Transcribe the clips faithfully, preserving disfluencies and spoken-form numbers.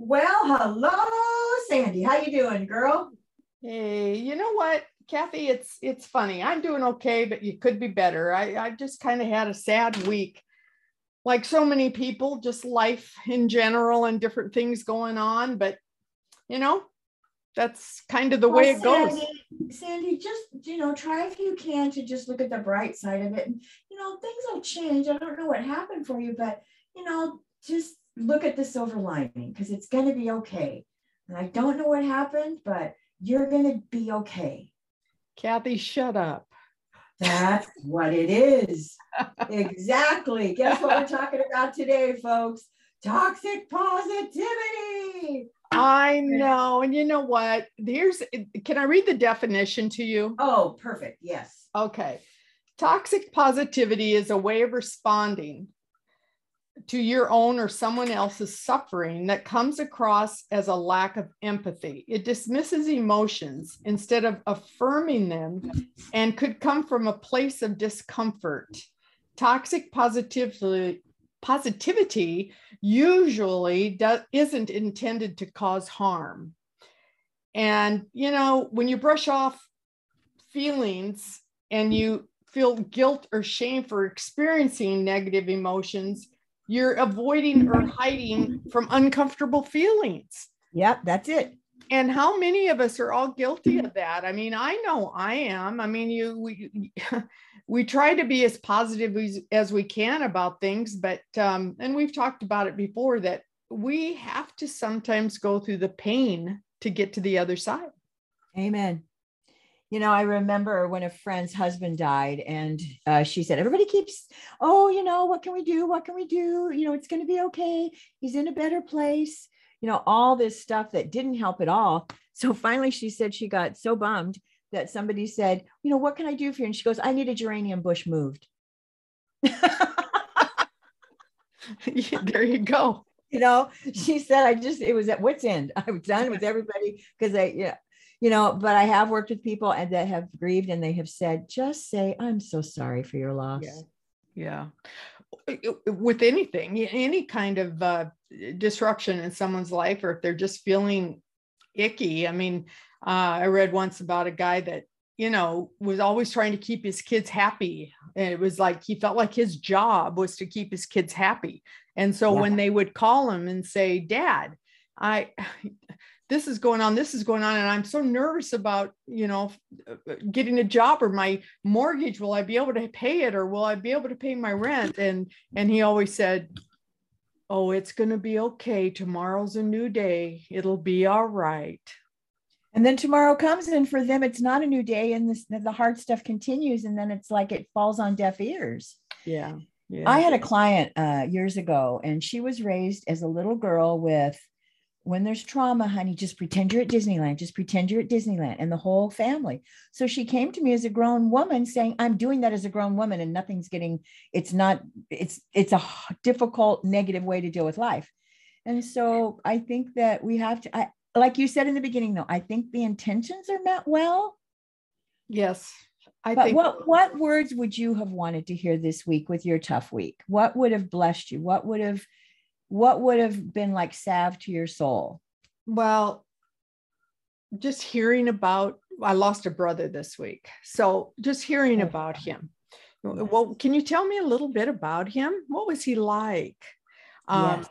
Well, hello, Sandy. How you doing, girl? Hey, you know what, Kathy? It's it's funny. I'm doing okay, but you could be better. I, I just kind of had a sad week. Like so many people, just life in general and different things going on. But, you know, that's kind of the well, way it Sandy, goes. Sandy, just, you know, try if you can to just look at the bright side of it. And, you know, things will change. I don't know what happened for you, but, you know, just look at the silver lining because it's going to be okay. And I don't know what happened, but you're going to be okay. Kathy, shut up. That's what it is. Exactly. Guess what we're talking about today, folks? Toxic positivity. I know. And you know what? Here's, can I read the definition to you? Oh, perfect. Yes. Okay. Toxic positivity is a way of responding to your own or someone else's suffering that comes across as a lack of empathy. It dismisses emotions instead of affirming them and could come from a place of discomfort. Toxic positivity, positivity usually do, isn't intended to cause harm. And, you know, when you brush off feelings and you feel guilt or shame for experiencing negative emotions, you're avoiding or hiding from uncomfortable feelings. Yep, that's it. And how many of us are all guilty of that? I mean, I know I am. I mean, you we, we try to be as positive as, as we can about things, but, um, and we've talked about it before, that we have to sometimes go through the pain to get to the other side. Amen. You know, I remember when a friend's husband died and uh, she said, everybody keeps, oh, you know, what can we do? What can we do? You know, it's going to be okay. He's in a better place. You know, all this stuff that didn't help at all. So finally, she said she got so bummed that somebody said, you know, what can I do for you? And she goes, I need a geranium bush moved. Yeah, there you go. You know, she said, I just, it was at wit's end. I was done with everybody because I, yeah. You know, but I have worked with people and that have grieved and they have said, just say, I'm so sorry for your loss. Yeah. Yeah. With anything, any kind of uh, disruption in someone's life, or if they're just feeling icky. I mean, uh, I read once about a guy that, you know, was always trying to keep his kids happy. And it was like, he felt like his job was to keep his kids happy. And so yeah. when they would call him and say, Dad, I... this is going on, this is going on. And I'm so nervous about, you know, getting a job or my mortgage. Will I be able to pay it? Or will I be able to pay my rent? And, and he always said, oh, it's going to be okay. Tomorrow's a new day. It'll be all right. And then tomorrow comes and for them, it's not a new day. And this, the hard stuff continues. And then it's like, it falls on deaf ears. Yeah. Yeah. I had a client uh, years ago and she was raised as a little girl with, when there's trauma, honey, just pretend you're at Disneyland. Just pretend you're at Disneyland and the whole family. So she came to me as a grown woman saying, I'm doing that as a grown woman and nothing's getting, it's not, it's, it's a difficult, negative way to deal with life. And so I think that we have to, I, like you said in the beginning, though, I think the intentions are met well. Yes. I but think what, what words would you have wanted to hear this week with your tough week? What would have blessed you? What would have What would have been like salve to your soul? Well, just hearing about, I lost a brother this week. So just hearing about him. Well, can you tell me a little bit about him? What was he like? Um, yes.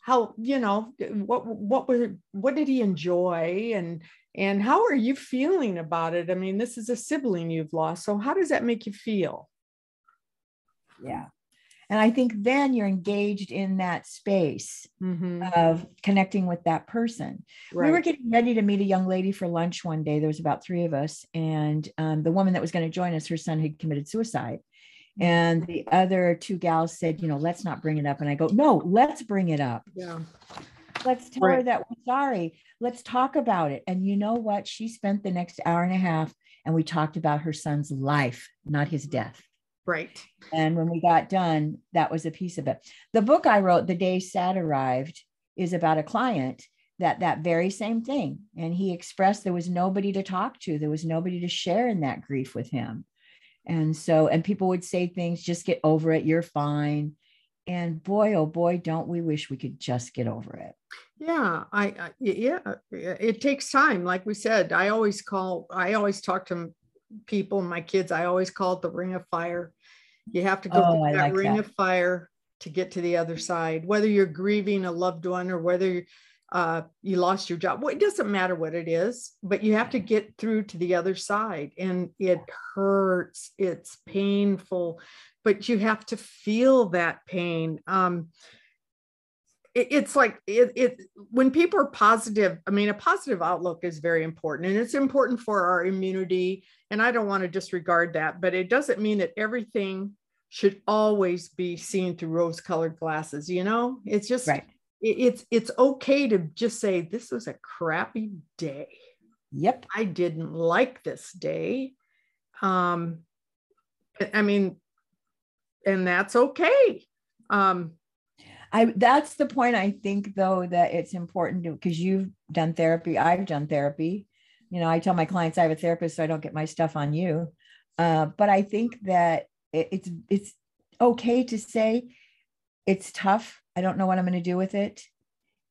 How, you know, what, what was, what did he enjoy? And, and how are you feeling about it? I mean, this is a sibling you've lost. So how does that make you feel? Yeah. And I think then you're engaged in that space mm-hmm. of connecting with that person. Right. We were getting ready to meet a young lady for lunch one day. There was about three of us. And um, the woman that was going to join us, her son had committed suicide. Mm-hmm. And the other two gals said, you know, let's not bring it up. And I go, no, let's bring it up. Yeah. Let's tell right. her that we're sorry. Let's talk about it. And you know what? She spent the next hour and a half and we talked about her son's life, not his death. Right. And when we got done, that was a piece of it. The book I wrote, The Day Sad Arrived, is about a client that that very same thing. And he expressed there was nobody to talk to. There was nobody to share in that grief with him. And so, and people would say things, just get over it. You're fine. And boy, oh boy, don't we wish we could just get over it. Yeah, I, I yeah, it takes time. Like we said, I always call, I always talk to people, my kids, I always call it the ring of fire. You have to go oh, through that like ring that. of fire to get to the other side, whether you're grieving a loved one or whether uh, you lost your job. Well, it doesn't matter what it is, but you have to get through to the other side, and it hurts. It's painful, but you have to feel that pain. Um, it, it's like it, it, when people are positive, I mean, a positive outlook is very important, and it's important for our immunity. And I don't want to disregard that, but it doesn't mean that everything should always be seen through rose-colored glasses. You know, it's just, right. it, it's, it's okay to just say, this was a crappy day. Yep. I didn't like this day. Um, I mean, and that's okay. Um, I, that's the point. I think though, that it's important to, because you've done therapy. I've done therapy. You know, I tell my clients I have a therapist, so I don't get my stuff on you. Uh, but I think that it's it's okay to say it's tough. I don't know what I'm going to do with it,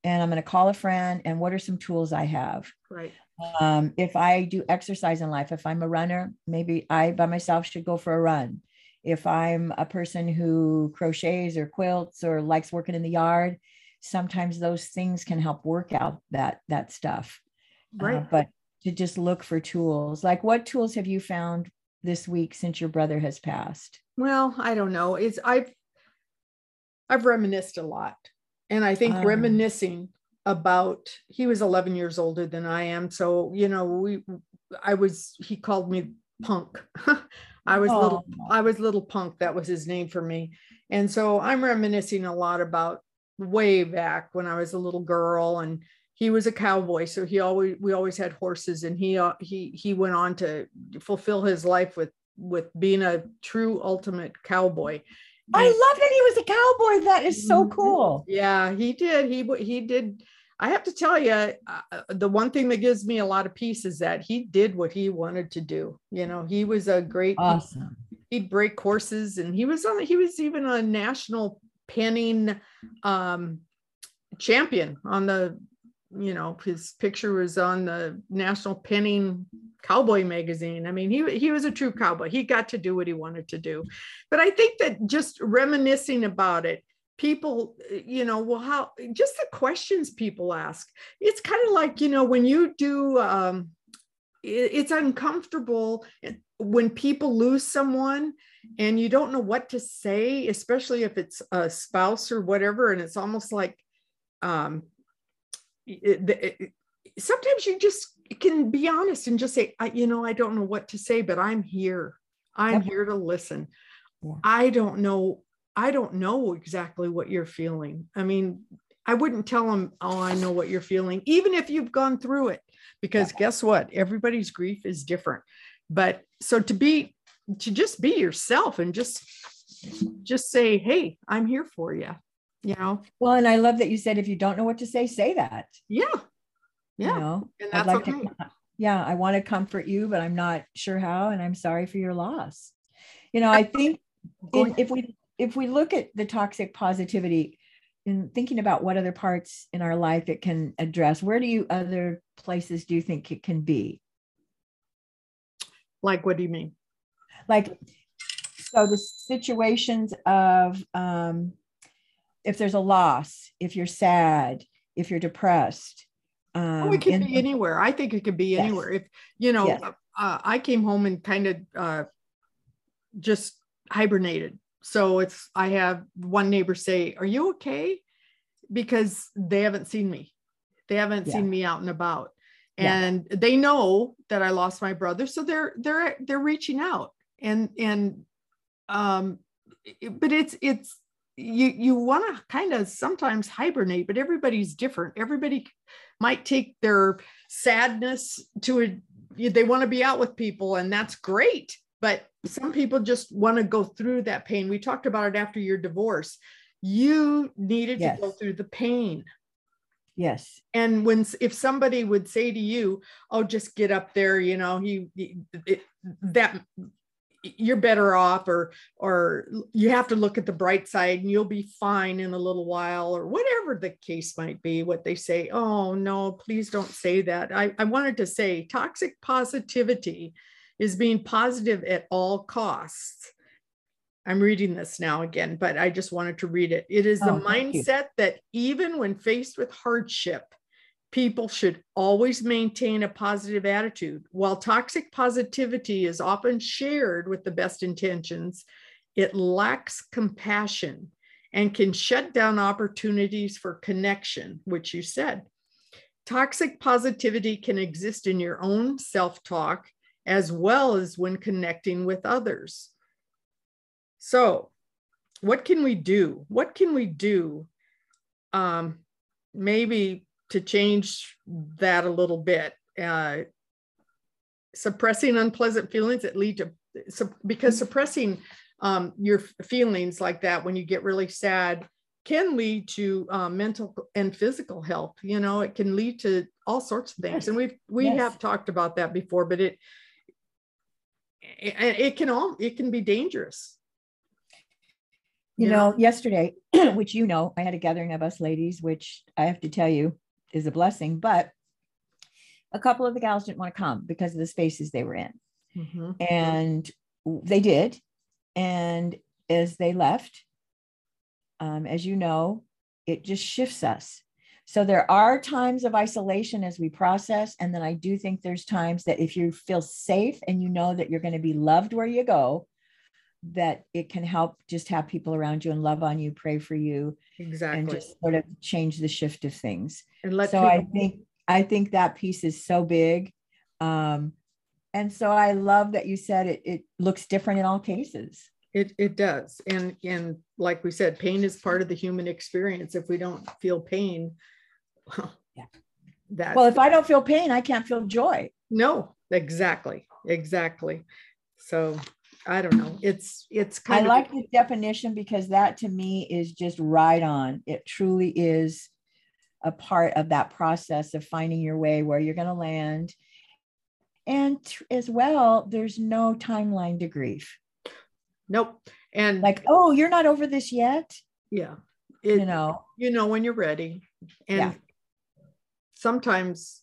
and I'm going to call a friend. And what are some tools I have? Right. Um, if I do exercise in life, if I'm a runner, maybe I by myself should go for a run. If I'm a person who crochets or quilts or likes working in the yard, sometimes those things can help work out that that stuff. Right. Uh, but to just look for tools. Like, what tools have you found this week since your brother has passed? Well, I don't know. It's I've I've reminisced a lot. And I think um, reminiscing about, he was eleven years older than I am. So, you know, we I was he called me Punk. I was oh. little I was little Punk. That was his name for me. And so I'm reminiscing a lot about way back when I was a little girl, and he was a cowboy, so he always we always had horses, and he he he went on to fulfill his life with with being a true ultimate cowboy. And I love that he was a cowboy. That is so cool. Yeah, he did. He he did. I have to tell you, uh, the one thing that gives me a lot of peace is that he did what he wanted to do. You know, he was a great awesome. He, he'd break horses, and he was on. He was even a national penning um, champion on the. You know, his picture was on the National Penning Cowboy magazine. I mean, he he was a true cowboy. He got to do what he wanted to do. But I think that just reminiscing about it, people, you know, well, how, just the questions people ask. It's kind of like, you know, when you do, um, it, it's uncomfortable when people lose someone and you don't know what to say, especially if it's a spouse or whatever. And it's almost like, um, It, it, it, sometimes you just can be honest and just say, I, you know, I don't know what to say, but I'm here. I'm here to listen. Yeah. I don't know. I don't know exactly what you're feeling. I mean, I wouldn't tell them, oh, I know what you're feeling, even if you've gone through it, because yeah. guess what? Everybody's grief is different. But so to be, to just be yourself and just, just say, hey, I'm here for you. You know, well, and I love that you said, if you don't know what to say, say that. Yeah. Yeah. You know, and that's like okay. to, yeah. I want to comfort you, but I'm not sure how, and I'm sorry for your loss. You know, I think in, if we, if we look at the toxic positivity and thinking about what other parts in our life it can address, where do you, other places do you think it can be? Like, what do you mean? Like, so the situations of, um, if there's a loss, if you're sad, if you're depressed. Um, oh, it can be anywhere. I think it could be yes. anywhere. If, you know, yes. uh, I came home and kind of uh, just hibernated. So it's, I have one neighbor say, are you okay? Because they haven't seen me. They haven't yeah. seen me out and about. And yeah. they know that I lost my brother. So they're, they're, they're reaching out and, and, um, but it's, it's, you you want to kind of sometimes hibernate, but everybody's different. Everybody might take their sadness to a, they want to be out with people, and that's great. But some people just want to go through that pain. We talked about it after your divorce. You needed yes. to go through the pain. Yes. And when, if somebody would say to you, oh, just get up there, you know, he, he it, that you're better off, or, or you have to look at the bright side and you'll be fine in a little while, or whatever the case might be, what they say. Oh no, please don't say that. I, I wanted to say toxic positivity is being positive at all costs. I'm reading this now again, but I just wanted to read it. It is the oh, mindset that even when faced with hardship, people should always maintain a positive attitude. While toxic positivity is often shared with the best intentions, it lacks compassion and can shut down opportunities for connection, which you said. Toxic positivity can exist in your own self-talk as well as when connecting with others. So what can we do? What can we do um, maybe to change that a little bit? Uh, suppressing unpleasant feelings that lead to, so, because suppressing um, your feelings like that when you get really sad can lead to uh, mental and physical health. You know, it can lead to all sorts of things. Yes. And we've, we yes. have talked about that before, but it, it, it can all, it can be dangerous. You know, yesterday, which, you know, I had a gathering of us ladies, which I have to tell you is a blessing, but a couple of the gals didn't want to come because of the spaces they were in. Mm-hmm. And they did. And as they left, um, as you know, it just shifts us. So there are times of isolation as we process. And then I do think there's times that if you feel safe and you know that you're going to be loved where you go, that it can help just have people around you and love on you, pray for you, exactly, and just sort of change the shift of things. And let so people- I think, I think that piece is so big. Um, and so I love that you said it, it looks different in all cases. It, it does. And, and like we said, pain is part of the human experience. If we don't feel pain, well, yeah. that, well, if I don't feel pain, I can't feel joy. No, exactly. Exactly. So I don't know. It's, it's kind I of. I like the definition, because that to me is just right on. It truly is a part of that process of finding your way, where you're going to land. And as well, there's no timeline to grief. Nope. And like, oh, you're not over this yet. Yeah. It, you know, you know, when you're ready. And yeah. sometimes,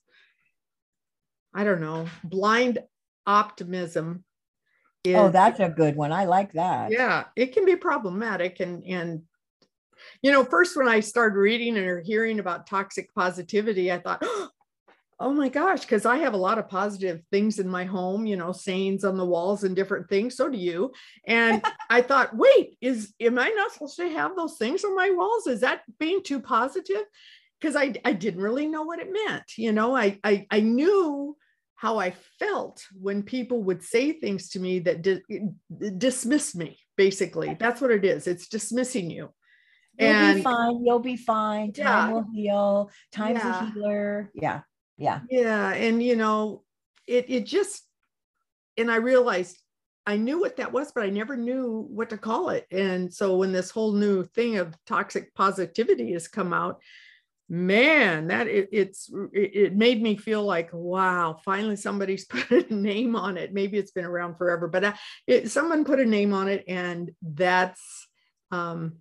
I don't know, blind optimism. Is, oh, that's a good one. I like that. Yeah, it can be problematic. And, and, you know, first when I started reading or hearing about toxic positivity, I thought, oh my gosh, because I have a lot of positive things in my home, you know, sayings on the walls and different things. So do you. And I thought, wait, is, am I not supposed to have those things on my walls? Is that being too positive? Because I, I didn't really know what it meant. You know, I, I, I knew how I felt when people would say things to me that di- dismiss me, basically. That's what it is. It's dismissing you. You'll and, be fine. You'll be fine. Time yeah. will heal. Time's yeah. a healer. Yeah. Yeah. Yeah. And, you know, it, it just, and I realized I knew what that was, but I never knew what to call it. And so when this whole new thing of toxic positivity has come out, man, that it, it's, it made me feel like, wow, finally somebody's put a name on it. Maybe it's been around forever, but I, it, someone put a name on it. And that's, um,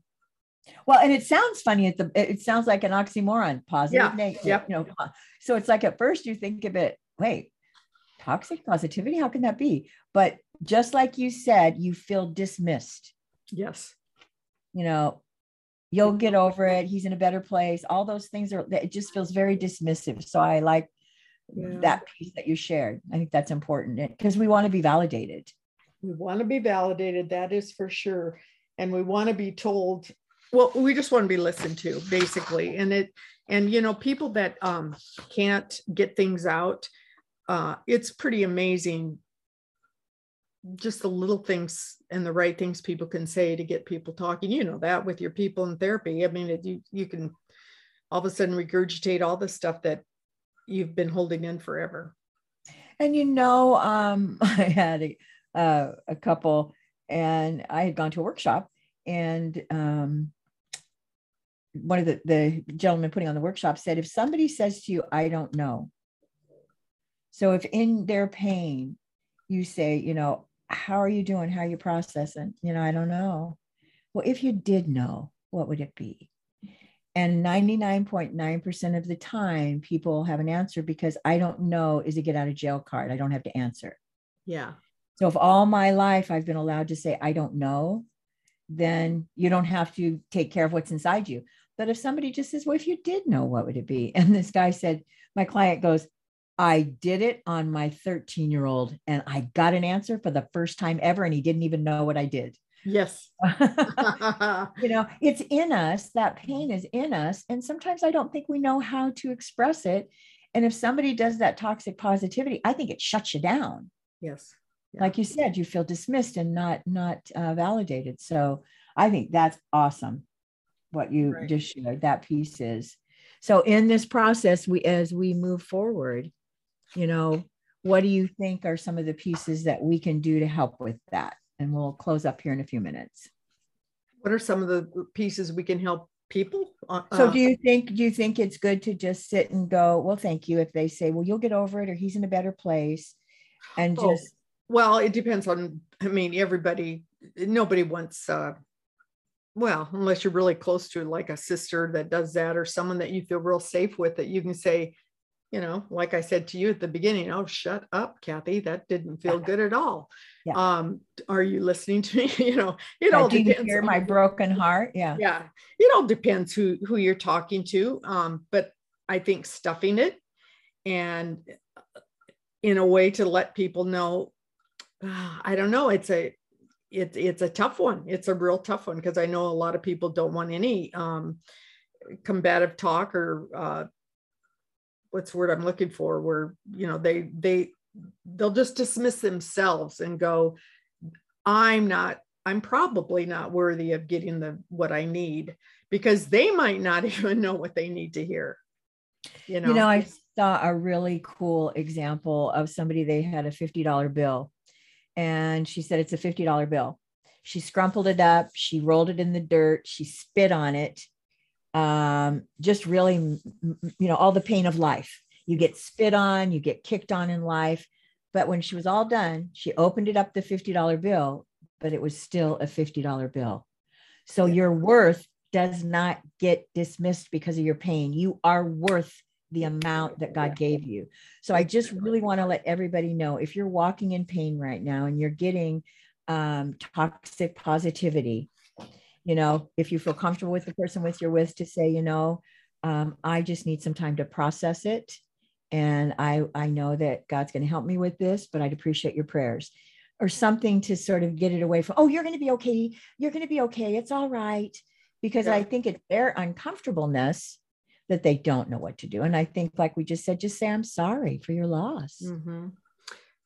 well, and it sounds funny. At the, it sounds like an oxymoron, positive, yeah, negative, yep. you know, so it's like, at first you think of it, wait, toxic positivity, how can that be? But just like you said, you feel dismissed. Yes. You know, you'll get over it. He's in a better place. All those things are, it just feels very dismissive. So I like yeah. that piece that you shared. I think that's important because we want to be validated. We want to be validated. That is for sure. And we want to be told, well, we just want to be listened to, basically. And it, and you know, people that um, can't get things out, uh, it's pretty amazing. Just the little things and the right things people can say to get people talking, you know, that with your people in therapy. I mean, it, you, you can all of a sudden regurgitate all the stuff that you've been holding in forever. And, you know, um, I had a, uh, a couple, and I had gone to a workshop, and um, one of the, the gentlemen putting on the workshop said, if somebody says to you, I don't know. So if in their pain, you say, you know, how are you doing? How are you processing? You know, I don't know. Well, if you did know, what would it be? And ninety-nine point nine percent of the time, people have an answer because I don't know is a get out of jail card. I don't have to answer. Yeah. So if all my life I've been allowed to say, I don't know, then you don't have to take care of what's inside you. But if somebody just says, well, if you did know, what would it be? And this guy said, my client goes, I did it on my thirteen year old and I got an answer for the first time ever. And he didn't even know what I did. Yes. You know, it's in us. That pain is in us. And sometimes I don't think we know how to express it. And if somebody does that toxic positivity, I think it shuts you down. Yes. Yeah. Like you said, you feel dismissed and not, not uh, validated. So I think that's awesome. What you right. just shared, that piece is. So in this process, we, as we move forward, you know, what do you think are some of the pieces that we can do to help with that? And we'll close up here in a few minutes. What are some of the pieces we can help people? Uh, so do you think, do you think it's good to just sit and go, well, thank you. If they say, well, you'll get over it, or he's in a better place, and oh, just. Well, it depends on, I mean, everybody, nobody wants, uh, well, unless you're really close to like a sister that does that, or someone that you feel real safe with, that you can say, you know, like I said to you at the beginning, oh, shut up, Kathy, that didn't feel good at all. Yeah. Um, are you listening to me? You know, it I all didn't depends. Hear my broken heart. Yeah. Yeah. It all depends who, who you're talking to. Um, but I think stuffing it, and in a way to let people know, uh, I don't know, it's a, It, it's a tough one. It's a real tough one, because I know a lot of people don't want any um, combative talk, or uh, what's the word I'm looking for, where, you know, they, they, they'll just dismiss themselves and go, I'm not, I'm probably not worthy of getting the, what I need, because they might not even know what they need to hear. You know, you know I saw a really cool example of somebody, they had a fifty dollar bill. And she said, it's a fifty dollar bill. She scrumpled it up. She rolled it in the dirt. She spit on it. Um, just really, you know, all the pain of life. You get spit on, you get kicked on in life. But when she was all done, she opened it up, the fifty dollar bill, but it was still a fifty dollar bill. So your worth does not get dismissed because of your pain. You are worth the amount that God gave you. So I just really want to let everybody know, if you're walking in pain right now and you're getting um, toxic positivity, you know, if you feel comfortable with the person with you're with, to say, you know, um, I just need some time to process it. And I, I know that God's going to help me with this, but I'd appreciate your prayers, or something to sort of get it away from, oh, you're going to be okay. You're going to be okay. It's all right. Because yeah. I think it's their uncomfortableness that they don't know what to do. And I think, like we just said, just say, I'm sorry for your loss. Mm-hmm.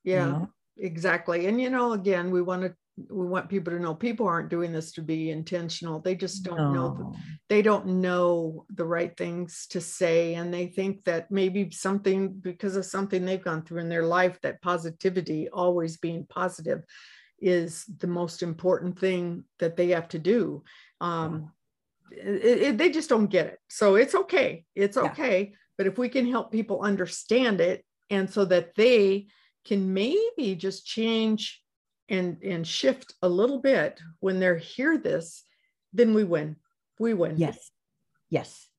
Yeah, you know? Exactly. And, you know, again, we want to, we want people to know people aren't doing this to be intentional. They just don't no. know. They don't know the right things to say. And they think that maybe something, because of something they've gone through in their life, that positivity, always being positive, is the most important thing that they have to do. Um, yeah. It, it, they just don't get it. So it's okay. It's okay. Yeah. But if we can help people understand it, and so that they can maybe just change and, and shift a little bit when they're hear this, then we win. We win. Yes. Yes.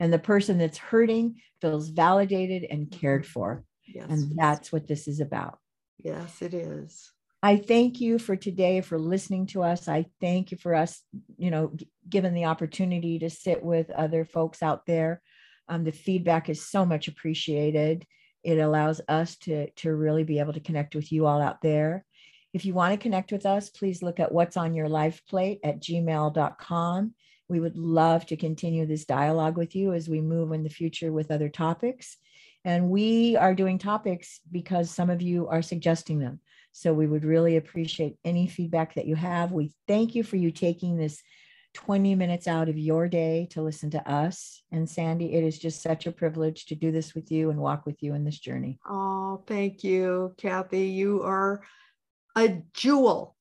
And the person that's hurting feels validated and cared for. Yes. And that's what this is about. Yes, it is. I thank you for today, for listening to us. I thank you for us, you know, g- given the opportunity to sit with other folks out there. Um, the feedback is so much appreciated. It allows us to, to really be able to connect with you all out there. If you want to connect with us, please look at what's on your life plate at gmail dot com. We would love to continue this dialogue with you as we move in the future with other topics. And we are doing topics because some of you are suggesting them. So we would really appreciate any feedback that you have. We thank you for you taking this twenty minutes out of your day to listen to us. And Sandy, it is just such a privilege to do this with you and walk with you in this journey. Oh, thank you, Kathy. You are a jewel.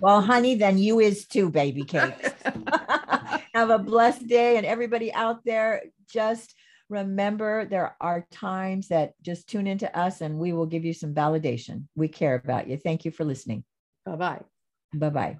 Well, honey, then you is too, baby cakes. Have a blessed day. And everybody out there, just remember, there are times that just tune into us and we will give you some validation. We care about you. Thank you for listening. Bye-bye. Bye-bye.